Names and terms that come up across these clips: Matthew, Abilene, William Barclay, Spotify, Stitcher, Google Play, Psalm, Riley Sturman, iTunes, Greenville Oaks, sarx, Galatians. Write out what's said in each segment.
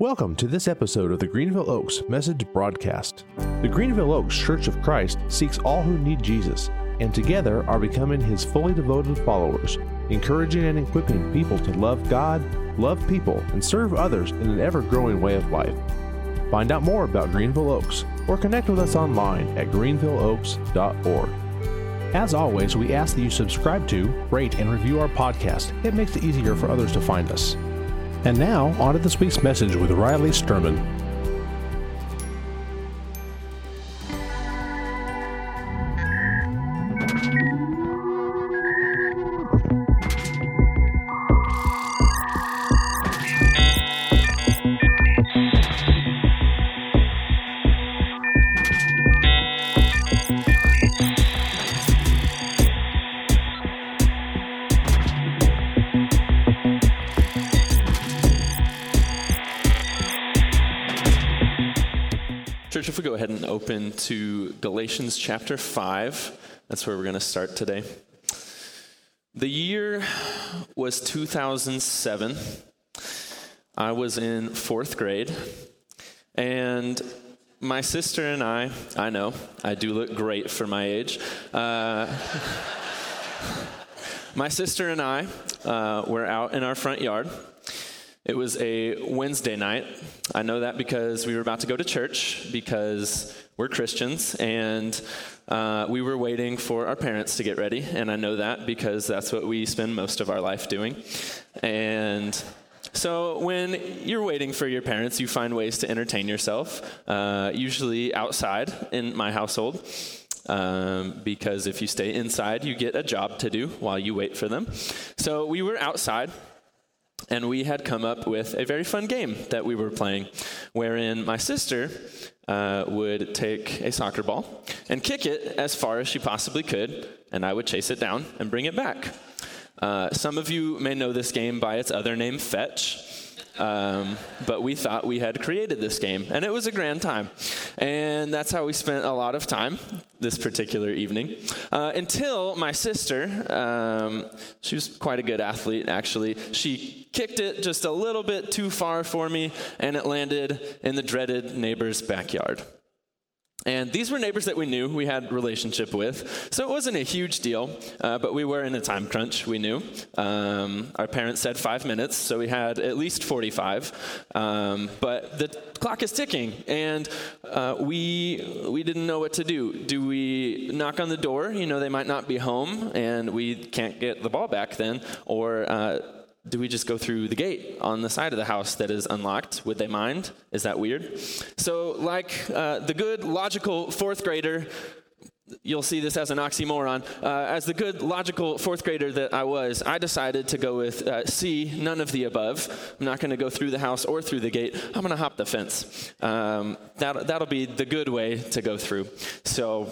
Welcome to this episode of the Greenville Oaks Message Broadcast. The Greenville Oaks Church of Christ seeks all who need Jesus, and together are becoming His fully devoted followers, encouraging and equipping people to love God, love people, and serve others in an ever-growing way of life. Find out more about Greenville Oaks, or connect with us online at greenvilleoaks.org. As always, we ask that you subscribe to, rate, and review our podcast. It makes it easier for others to find us. And now, on to this week's message with Riley Sturman. If we go ahead and open to Galatians chapter 5, that's where we're going to start today. The year was 2007. I was in fourth grade, and my sister and I know, I do look great for my age. My sister and I were out in our front yard. It was a Wednesday night. I know that because we were about to go to church because we're Christians, and we were waiting for our parents to get ready, and I know that because that's what we spend most of our life doing. And so when you're waiting for your parents, you find ways to entertain yourself, usually outside in my household, because if you stay inside, you get a job to do while you wait for them. So we were outside. And we had come up with a very fun game that we were playing, wherein my sister would take a soccer ball and kick it as far as she possibly could, and I would chase it down and bring it back. Some of you may know this game by its other name, Fetch, but we thought we had created this game, and it was a grand time. And that's how we spent a lot of time this particular evening, until my sister, she was quite a good athlete, actually. She kicked it just a little bit too far for me, and it landed in the dreaded neighbor's backyard. And these were neighbors that we knew, we had relationship with, so it wasn't a huge deal, but we were in a time crunch, we knew. Our parents said 5 minutes, so we had at least 45, but the clock is ticking, and we didn't know what to do. Do we knock on the door? You know, they might not be home, and we can't get the ball back then, or do we just go through the gate on the side of the house that is unlocked? Would they mind? Is that weird? So like the good logical fourth grader, you'll see this as an oxymoron. As the good logical fourth grader that I was, I decided to go with C, none of the above. I'm not going to go through the house or through the gate. I'm going to hop the fence. That'll be the good way to go through. So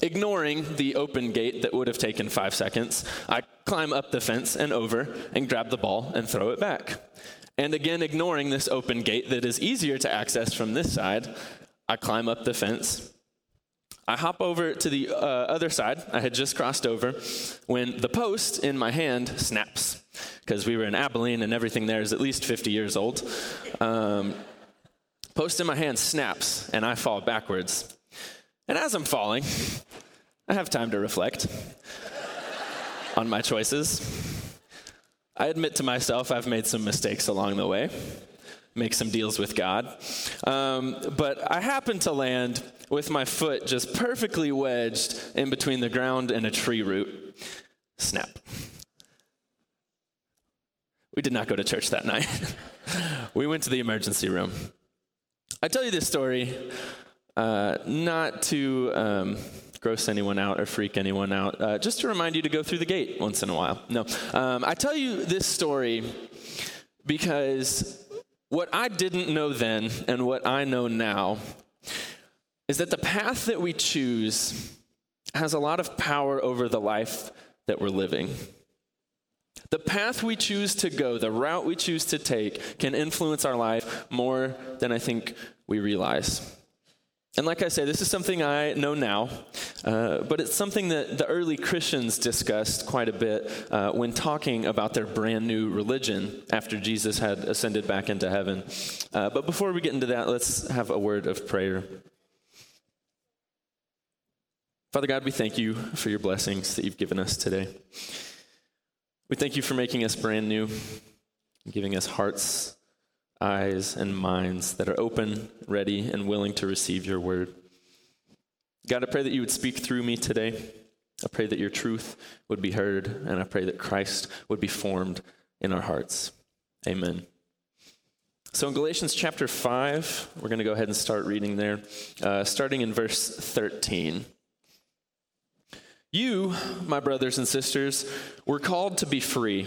ignoring the open gate that would have taken 5 seconds, I climb up the fence and over and grab the ball and throw it back. And again, ignoring this open gate that is easier to access from this side, I climb up the fence. I hop over to the other side. I had just crossed over when the post in my hand snaps, because we were in Abilene and everything there is at least 50 years old. Post in my hand snaps, and I fall backwards. And as I'm falling, I have time to reflect on my choices. I admit to myself I've made some mistakes along the way, make some deals with God. But I happened to land with my foot just perfectly wedged in between the ground and a tree root. Snap. We did not go to church that night. We went to the emergency room. I tell you this story not to gross anyone out or freak anyone out, just to remind you to go through the gate once in a while. No, I tell you this story because what I didn't know then and what I know now is that the path that we choose has a lot of power over the life that we're living. The path we choose to go, the route we choose to take, can influence our life more than I think we realize. And like I say, this is something I know now, but it's something that the early Christians discussed quite a bit when talking about their brand new religion after Jesus had ascended back into heaven. But before we get into that, let's have a word of prayer. Father God, we thank you for your blessings that you've given us today. We thank you for making us brand new, giving us hearts, eyes, and minds that are open, ready, and willing to receive your word. God, I pray that you would speak through me today. I pray that your truth would be heard, and I pray that Christ would be formed in our hearts. Amen. So in Galatians chapter 5, we're going to go ahead and start reading there, starting in verse 13. You, my brothers and sisters, were called to be free.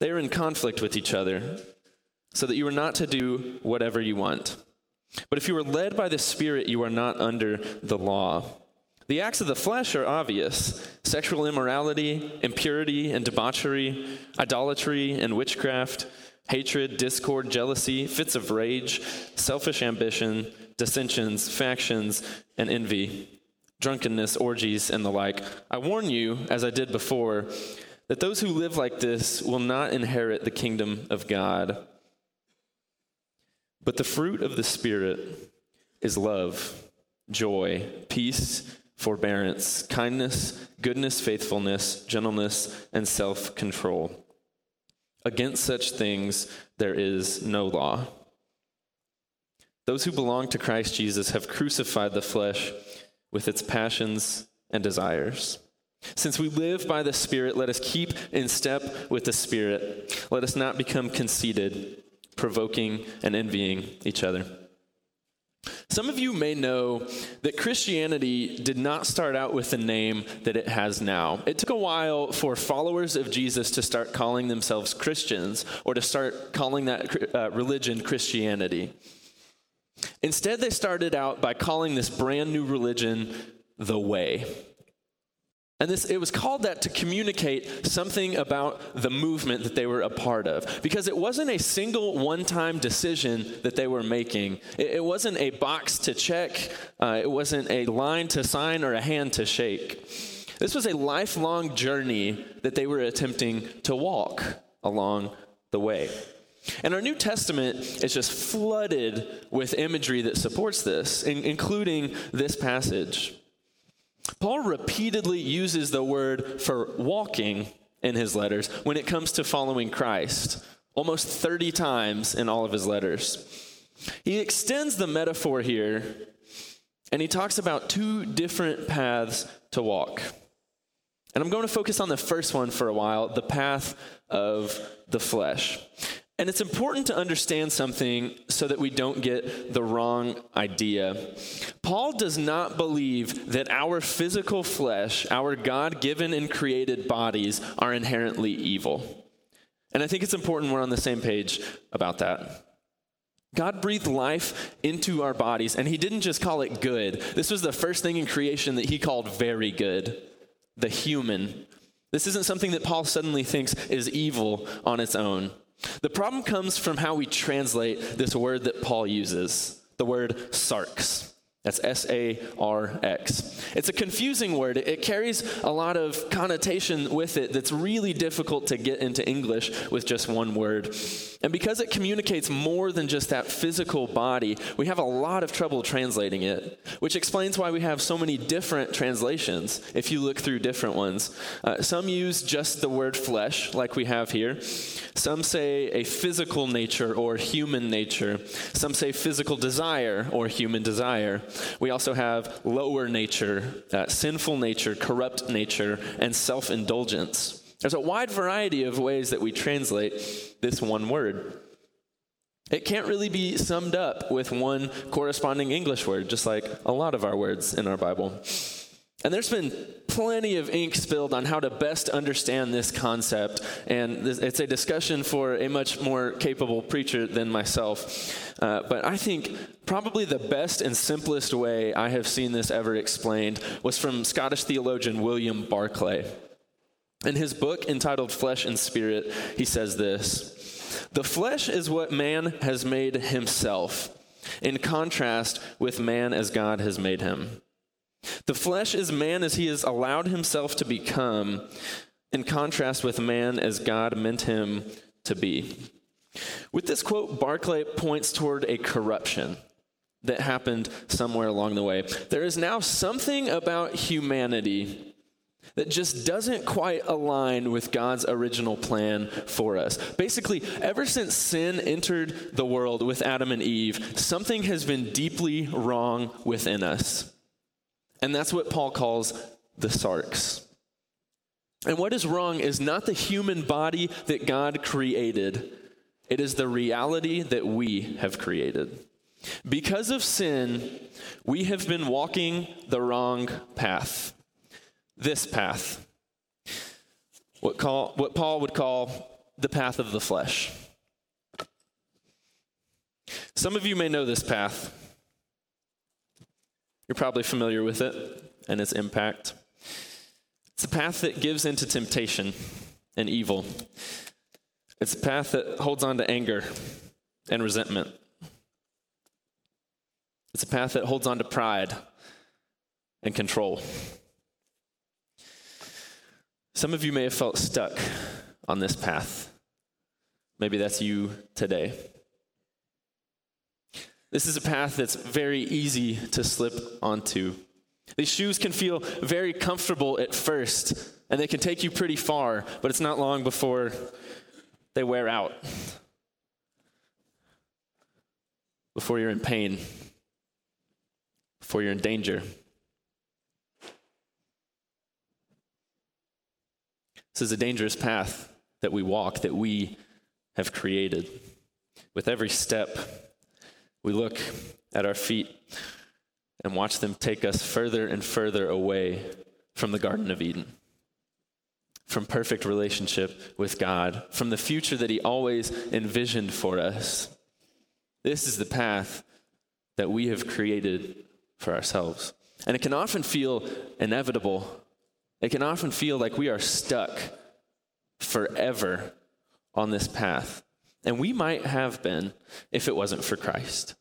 They are in conflict with each other, so that you are not to do whatever you want. But if you are led by the Spirit, you are not under the law. The acts of the flesh are obvious: sexual immorality, impurity and debauchery, idolatry and witchcraft, hatred, discord, jealousy, fits of rage, selfish ambition, dissensions, factions, and envy, drunkenness, orgies, and the like. I warn you, as I did before, that those who live like this will not inherit the kingdom of God. But the fruit of the Spirit is love, joy, peace, forbearance, kindness, goodness, faithfulness, gentleness, and self-control. Against such things there is no law. Those who belong to Christ Jesus have crucified the flesh with its passions and desires. Since we live by the Spirit, let us keep in step with the Spirit. Let us not become conceited, provoking and envying each other. Some of you may know that Christianity did not start out with the name that it has now. It took a while for followers of Jesus to start calling themselves Christians, or to start calling that religion Christianity. Instead, they started out by calling this brand new religion the Way. And it was called that to communicate something about the movement that they were a part of, because it wasn't a single one-time decision that they were making. It wasn't a box to check. It wasn't a line to sign or a hand to shake. This was a lifelong journey that they were attempting to walk along the way. And our New Testament is just flooded with imagery that supports this, including this passage. Paul repeatedly uses the word for walking in his letters when it comes to following Christ, almost 30 times in all of his letters. He extends the metaphor here, and he talks about two different paths to walk. And I'm going to focus on the first one for a while, the path of the flesh. And it's important to understand something so that we don't get the wrong idea. Paul does not believe that our physical flesh, our God-given and created bodies, are inherently evil. And I think it's important we're on the same page about that. God breathed life into our bodies, and he didn't just call it good. This was the first thing in creation that he called very good, the human. This isn't something that Paul suddenly thinks is evil on its own. The problem comes from how we translate this word that Paul uses, the word sarx. That's S-A-R-X. It's a confusing word. It carries a lot of connotation with it that's really difficult to get into English with just one word. And because it communicates more than just that physical body, we have a lot of trouble translating it, which explains why we have so many different translations if you look through different ones. Some use just the word flesh, like we have here. Some say a physical nature or human nature. Some say physical desire or human desire. We also have lower nature, sinful nature, corrupt nature, and self-indulgence. There's a wide variety of ways that we translate this one word. It can't really be summed up with one corresponding English word, just like a lot of our words in our Bible. And there's been plenty of ink spilled on how to best understand this concept, and it's a discussion for a much more capable preacher than myself. But I think probably the best and simplest way I have seen this ever explained was from Scottish theologian William Barclay. In his book entitled Flesh and Spirit, he says this: "The flesh is what man has made himself, in contrast with man as God has made him. The flesh is man as he has allowed himself to become, in contrast with man as God meant him to be." With this quote, Barclay points toward a corruption that happened somewhere along the way. There is now something about humanity that just doesn't quite align with God's original plan for us. Basically, ever since sin entered the world with Adam and Eve, something has been deeply wrong within us. And that's what Paul calls the sarx. And what is wrong is not the human body that God created. It is the reality that we have created. Because of sin, we have been walking the wrong path. This path, what Paul would call the path of the flesh. Some of you may know this path. You're probably familiar with it and its impact. It's a path that gives into temptation and evil. It's a path that holds on to anger and resentment. It's a path that holds on to pride and control. Some of you may have felt stuck on this path. Maybe that's you today. This is a path that's very easy to slip onto. These shoes can feel very comfortable at first, and they can take you pretty far, but it's not long before they wear out, before you're in pain, before you're in danger. This is a dangerous path that we walk, that we have created. With every step, we look at our feet and watch them take us further and further away from the Garden of Eden, from perfect relationship with God, from the future that He always envisioned for us. This is the path that we have created for ourselves. And it can often feel inevitable. It can often feel like we are stuck forever on this path. And we might have been if it wasn't for Christ.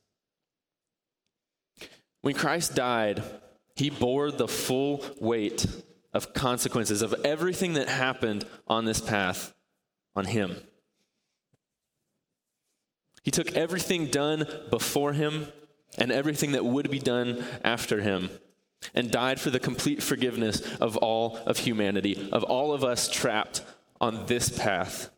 When Christ died, He bore the full weight of consequences of everything that happened on this path on Him. He took everything done before Him and everything that would be done after Him, and died for the complete forgiveness of all of humanity, of all of us trapped on this path.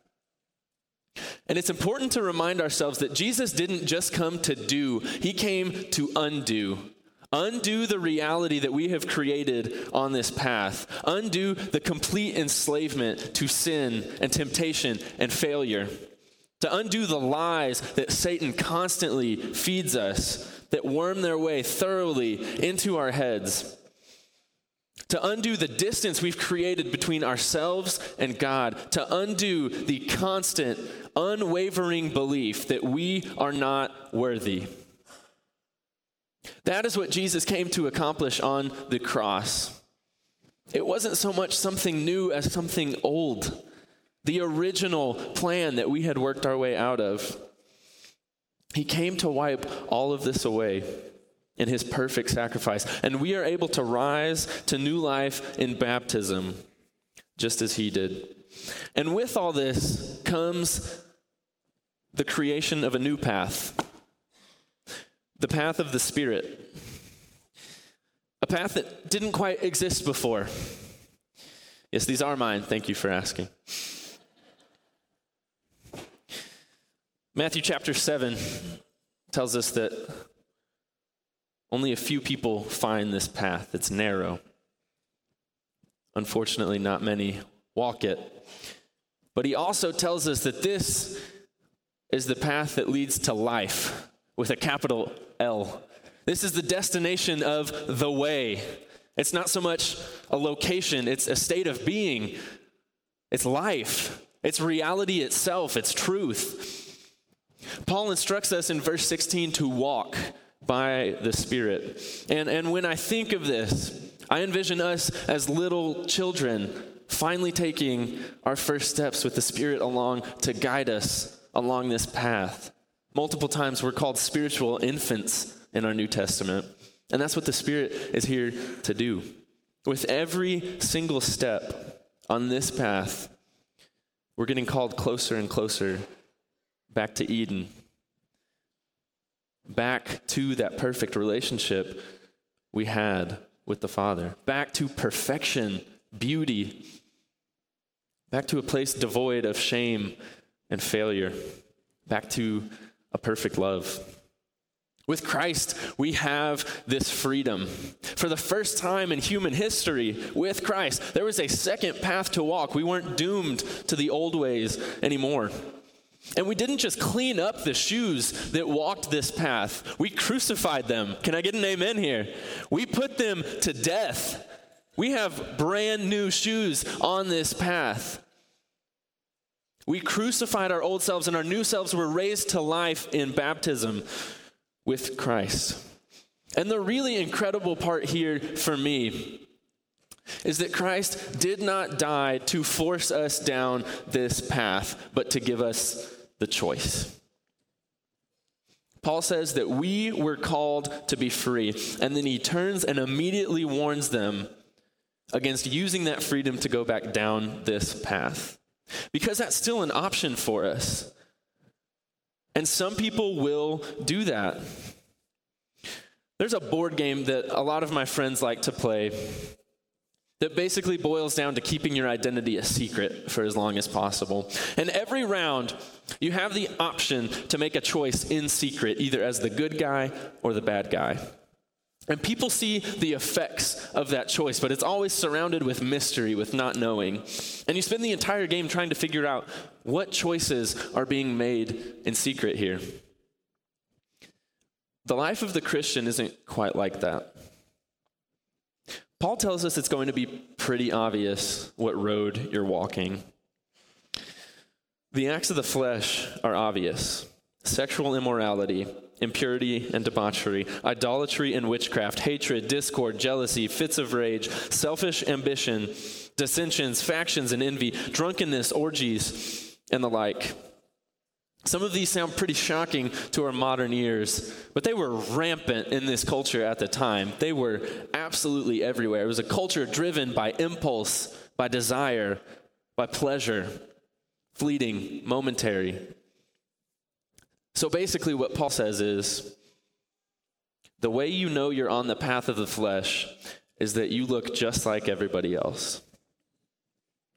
And it's important to remind ourselves that Jesus didn't just come to do, He came to undo. Undo the reality that we have created on this path. Undo the complete enslavement to sin and temptation and failure. To undo the lies that Satan constantly feeds us, that worm their way thoroughly into our heads. To undo the distance we've created between ourselves and God. To undo the constant, unwavering belief that we are not worthy. That is what Jesus came to accomplish on the cross. It wasn't so much something new as something old. The original plan that we had worked our way out of. He came to wipe all of this away in His perfect sacrifice. And we are able to rise to new life in baptism, just as He did. And with all this comes the creation of a new path, the path of the Spirit, a path that didn't quite exist before. Yes, these are mine. Thank you for asking. Matthew chapter 7 tells us that only a few people find this path. It's narrow. Unfortunately, not many walk it. But He also tells us that this is the path that leads to life, with a capital L. This is the destination of the way. It's not so much a location, it's a state of being. It's life. It's reality itself. It's truth. Paul instructs us in verse 16 to walk by the Spirit. And when I think of this, I envision us as little children finally taking our first steps with the Spirit along to guide us along this path. Multiple times we're called spiritual infants in our New Testament. And that's what the Spirit is here to do. With every single step on this path, we're getting called closer and closer back to Eden, back to that perfect relationship we had with the Father, back to perfection, beauty, back to a place devoid of shame and failure, back to a perfect love. With Christ, we have this freedom. For the first time in human history, with Christ, there was a second path to walk. We weren't doomed to the old ways anymore. And we didn't just clean up the shoes that walked this path. We crucified them. Can I get an amen here? We put them to death. We have brand new shoes on this path. We crucified our old selves, and our new selves were raised to life in baptism with Christ. And the really incredible part here for me is that Christ did not die to force us down this path, but to give us the choice. Paul says that we were called to be free, and then he turns and immediately warns them against using that freedom to go back down this path, because that's still an option for us. And some people will do that. There's a board game that a lot of my friends like to play that basically boils down to keeping your identity a secret for as long as possible. And every round, you have the option to make a choice in secret, either as the good guy or the bad guy. And people see the effects of that choice, but it's always surrounded with mystery, with not knowing. And you spend the entire game trying to figure out what choices are being made in secret here. The life of the Christian isn't quite like that. Paul tells us it's going to be pretty obvious what road you're walking. The acts of the flesh are obvious. Sexual immorality, impurity and debauchery, idolatry and witchcraft, hatred, discord, jealousy, fits of rage, selfish ambition, dissensions, factions and envy, drunkenness, orgies, and the like. Some of these sound pretty shocking to our modern ears, but they were rampant in this culture at the time. They were absolutely everywhere. It was a culture driven by impulse, by desire, by pleasure, fleeting, momentary. So basically what Paul says is, the way you know you're on the path of the flesh is that you look just like everybody else.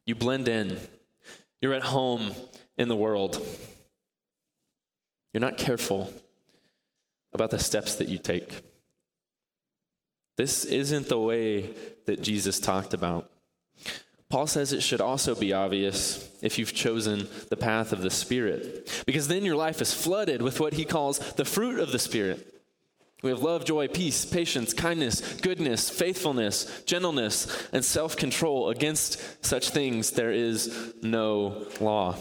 You blend in. You're at home in the world. You're not careful about the steps that you take. This isn't the way that Jesus talked about. Paul says it should also be obvious if you've chosen the path of the Spirit, because then your life is flooded with what he calls the fruit of the Spirit. We have love, joy, peace, patience, kindness, goodness, faithfulness, gentleness, and self-control. Against such things there is no law.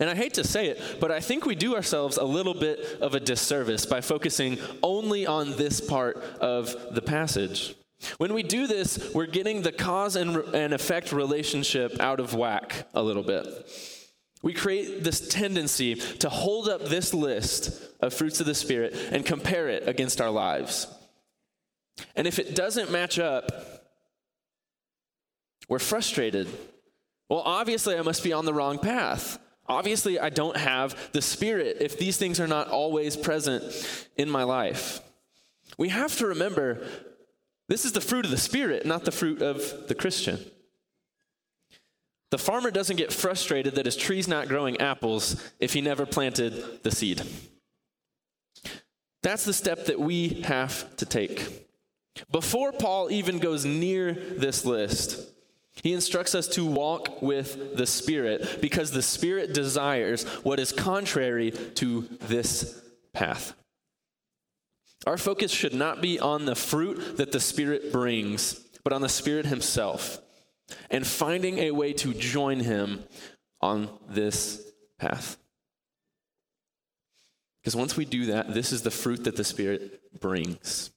And I hate to say it, but I think we do ourselves a little bit of a disservice by focusing only on this part of the passage. When we do this, we're getting the cause and effect relationship out of whack a little bit. We create this tendency to hold up this list of fruits of the Spirit and compare it against our lives. And if it doesn't match up, we're frustrated. Well, obviously I must be on the wrong path. Obviously, I don't have the Spirit if these things are not always present in my life. We have to remember, this is the fruit of the Spirit, not the fruit of the Christian. The farmer doesn't get frustrated that his tree's not growing apples if he never planted the seed. That's the step that we have to take. Before Paul even goes near this list, He instructs us to walk with the Spirit because the Spirit desires what is contrary to this path. Our focus should not be on the fruit that the Spirit brings, but on the Spirit himself and finding a way to join him on this path. Because once we do that, this is the fruit that the Spirit brings.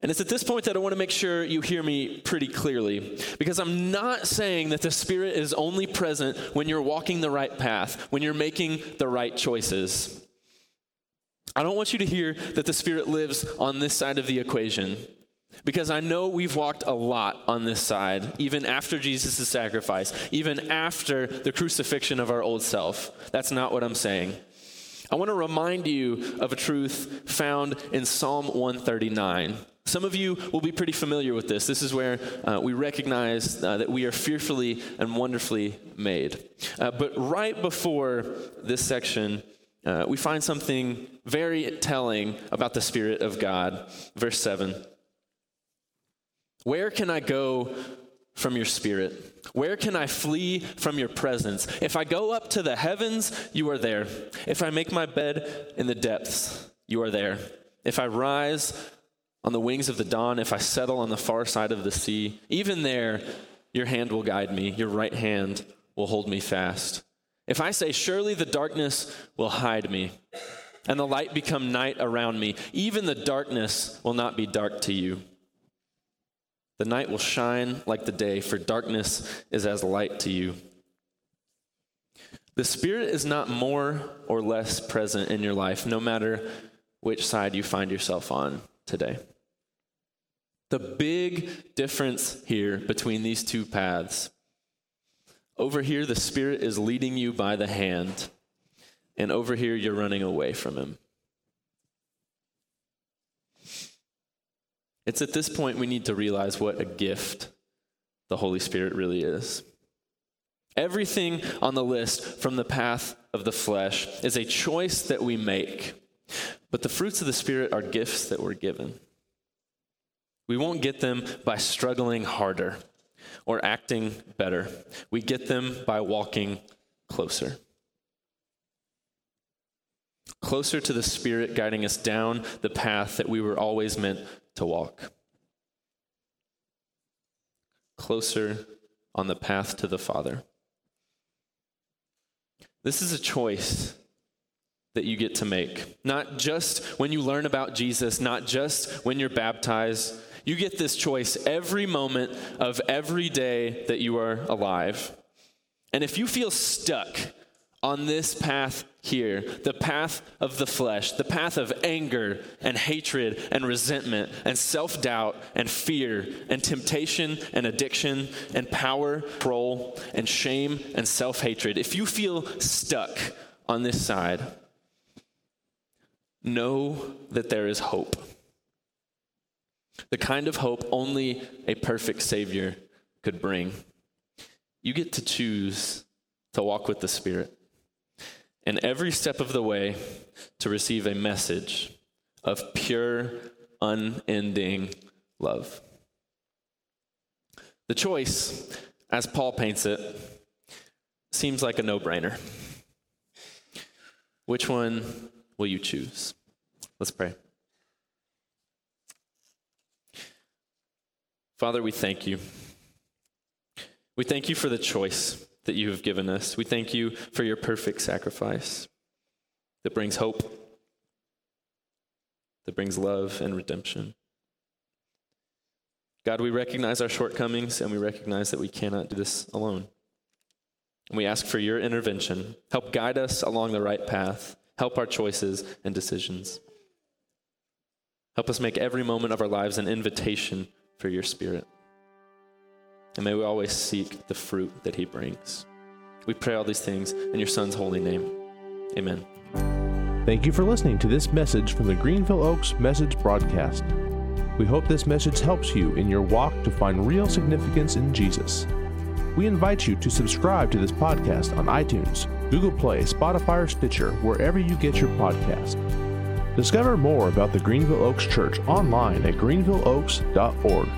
And it's at this point that I want to make sure you hear me pretty clearly, because I'm not saying that the Spirit is only present when you're walking the right path, when you're making the right choices. I don't want you to hear that the Spirit lives on this side of the equation, because I know we've walked a lot on this side, even after Jesus' sacrifice, even after the crucifixion of our old self. That's not what I'm saying. I want to remind you of a truth found in Psalm 139. Some of you will be pretty familiar with this. This is where we recognize that we are fearfully and wonderfully made. But right before this section, we find something very telling about the Spirit of God. Verse 7. Where can I go from your Spirit? Where can I flee from your presence? If I go up to the heavens, you are there. If I make my bed in the depths, you are there. If I rise on the wings of the dawn, if I settle on the far side of the sea, even there, your hand will guide me. Your right hand will hold me fast. If I say, surely the darkness will hide me, and the light become night around me, even the darkness will not be dark to you. The night will shine like the day, for darkness is as light to you. The Spirit is not more or less present in your life, no matter which side you find yourself on today. The big difference here between these two paths. Over here, the Spirit is leading you by the hand, and over here, you're running away from him. It's at this point we need to realize what a gift the Holy Spirit really is. Everything on the list from the path of the flesh is a choice that we make, but the fruits of the Spirit are gifts that we're given. We won't get them by struggling harder or acting better. We get them by walking closer. Closer to the Spirit guiding us down the path that we were always meant to walk. Closer on the path to the Father. This is a choice that you get to make. Not just when you learn about Jesus, not just when you're baptized. You get this choice every moment of every day that you are alive. And if you feel stuck on this path here, the path of the flesh, the path of anger and hatred and resentment and self-doubt and fear and temptation and addiction and power, control and shame and self-hatred, if you feel stuck on this side, know that there is hope. The kind of hope only a perfect Savior could bring. You get to choose to walk with the Spirit. And every step of the way to receive a message of pure, unending love. The choice, as Paul paints it, seems like a no-brainer. Which one will you choose? Let's pray. Father, we thank you. We thank you for the choice that you have given us. We thank you for your perfect sacrifice that brings hope, that brings love and redemption. God, we recognize our shortcomings and we recognize that we cannot do this alone. And we ask for your intervention. Help guide us along the right path. Help our choices and decisions. Help us make every moment of our lives an invitation for your Spirit. And may we always seek the fruit that he brings. We pray all these things in your Son's holy name. Amen. Thank you for listening to this message from the Greenville Oaks Message Broadcast. We hope this message helps you in your walk to find real significance in Jesus. We invite you to subscribe to this podcast on iTunes, Google Play, Spotify, or Stitcher, wherever you get your podcast. Discover more about the Greenville Oaks Church online at greenvilleoaks.org.